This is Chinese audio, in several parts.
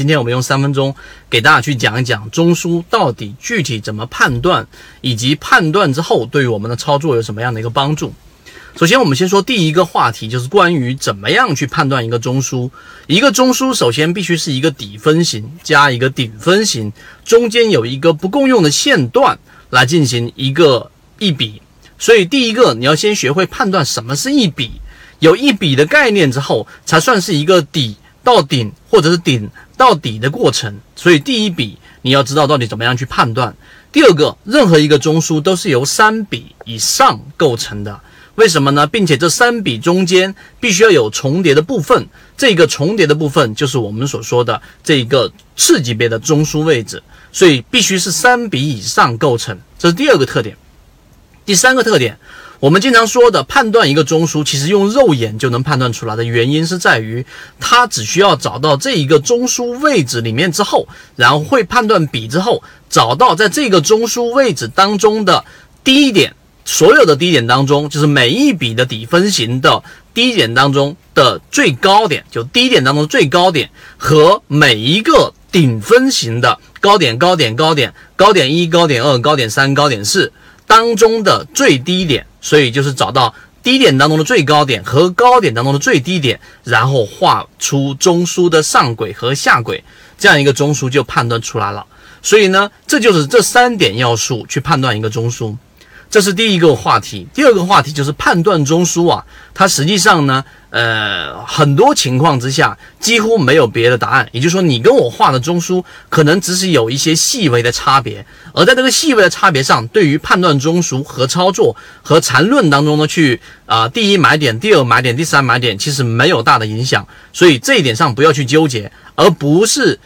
今天我们用3分钟给大家去讲一讲中枢到底具体怎么判断，以及判断之后对于我们的操作有什么样的一个帮助。首先我们先说第一个话题，就是关于怎么样去判断一个中枢。一个中枢首先必须是一个底分型加一个顶分型，中间有一个不共用的线段来进行一个一笔。所以第一个你要先学会判断什么是一笔，有一笔的概念之后才算是一个底到顶或者是顶到底的过程。所以第一笔你要知道到底怎么样去判断。第二个，任何一个中枢都是由3笔以上构成的，为什么呢？并且这3笔中间必须要有重叠的部分，这个重叠的部分就是我们所说的这个次级别的中枢位置，所以必须是3笔以上构成，这是第二个特点。第三个特点，我们经常说的判断一个中枢，其实用肉眼就能判断出来的原因是在于，它只需要找到这一个中枢位置里面之后，然后会判断比之后，找到在这个中枢位置当中的低点，所有的低点当中，就是每一笔的底分型的低点当中的最高点，就低点当中最高点和每一个顶分型的高点1、高点2、高点3、高点4当中的最低点。所以就是找到低点当中的最高点和高点当中的最低点，然后画出中枢的上轨和下轨，这样一个中枢就判断出来了。所以呢，这就是这3点要素去判断一个中枢，这是第一个话题。第二个话题就是判断中枢啊，它实际上呢，很多情况之下几乎没有别的答案，也就是说你跟我画的中枢可能只是有一些细微的差别，而在这个细微的差别上，对于判断中枢和操作和缠论当中呢，去第一买点、第二买点、第三买点其实没有大的影响，所以这一点上不要去纠结，而不是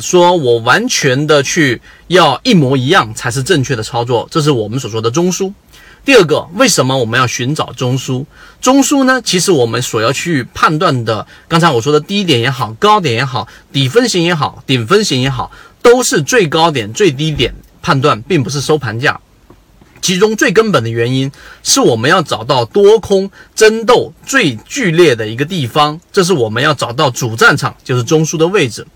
说我完全的去要一模一样才是正确的操作，这是我们所说的中枢。第二个，为什么我们要寻找中枢？中枢呢，其实我们所要去判断的，刚才我说的低点也好，高点也好，底分型也好，顶分型也好，都是最高点、最低点判断，并不是收盘价。其中最根本的原因是我们要找到多空争斗最剧烈的一个地方，这是我们要找到主战场，就是中枢的位置。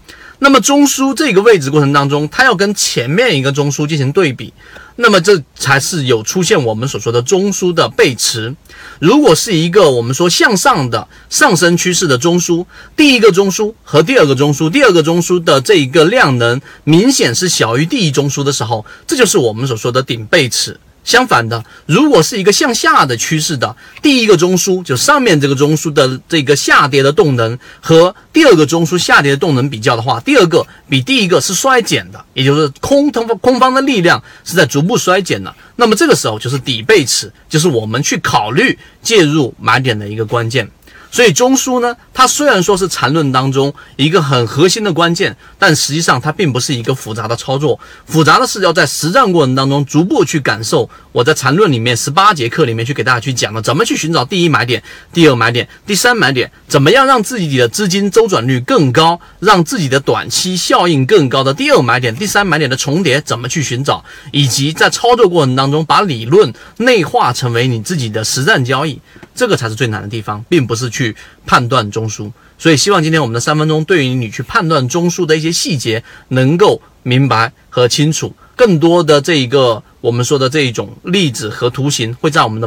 那么中枢这个位置过程当中，它要跟前面一个中枢进行对比，那么这才是有出现我们所说的中枢的背驰。如果是一个我们说向上的上升趋势的中枢，第一个中枢和第二个中枢，第二个中枢的这一个量能明显是小于第一中枢的时候，这就是我们所说的顶背驰。相反的，如果是一个向下的趋势的，第一个中枢就上面这个中枢的这个下跌的动能和第二个中枢下跌的动能比较的话，第二个比第一个是衰减的，也就是空方的力量是在逐步衰减的，那么这个时候就是底背驰，就是我们去考虑介入买点的一个关键。所以中枢呢，它虽然说是缠论当中一个很核心的关键，但实际上它并不是一个复杂的操作，复杂的是要在实战过程当中逐步去感受。我在缠论里面18节课里面去给大家去讲了，怎么去寻找第一买点、第二买点、第三买点，怎么样让自己的资金周转率更高，让自己的短期效应更高的第二买点、第三买点的重叠怎么去寻找，以及在操作过程当中把理论内化成为你自己的实战交易，这个才是最难的地方，并不是去判断中枢。所以希望今天我们的3分钟对于你去判断中枢的一些细节能够明白和清楚。更多的这一个我们说的这一种例子和图形会在我们的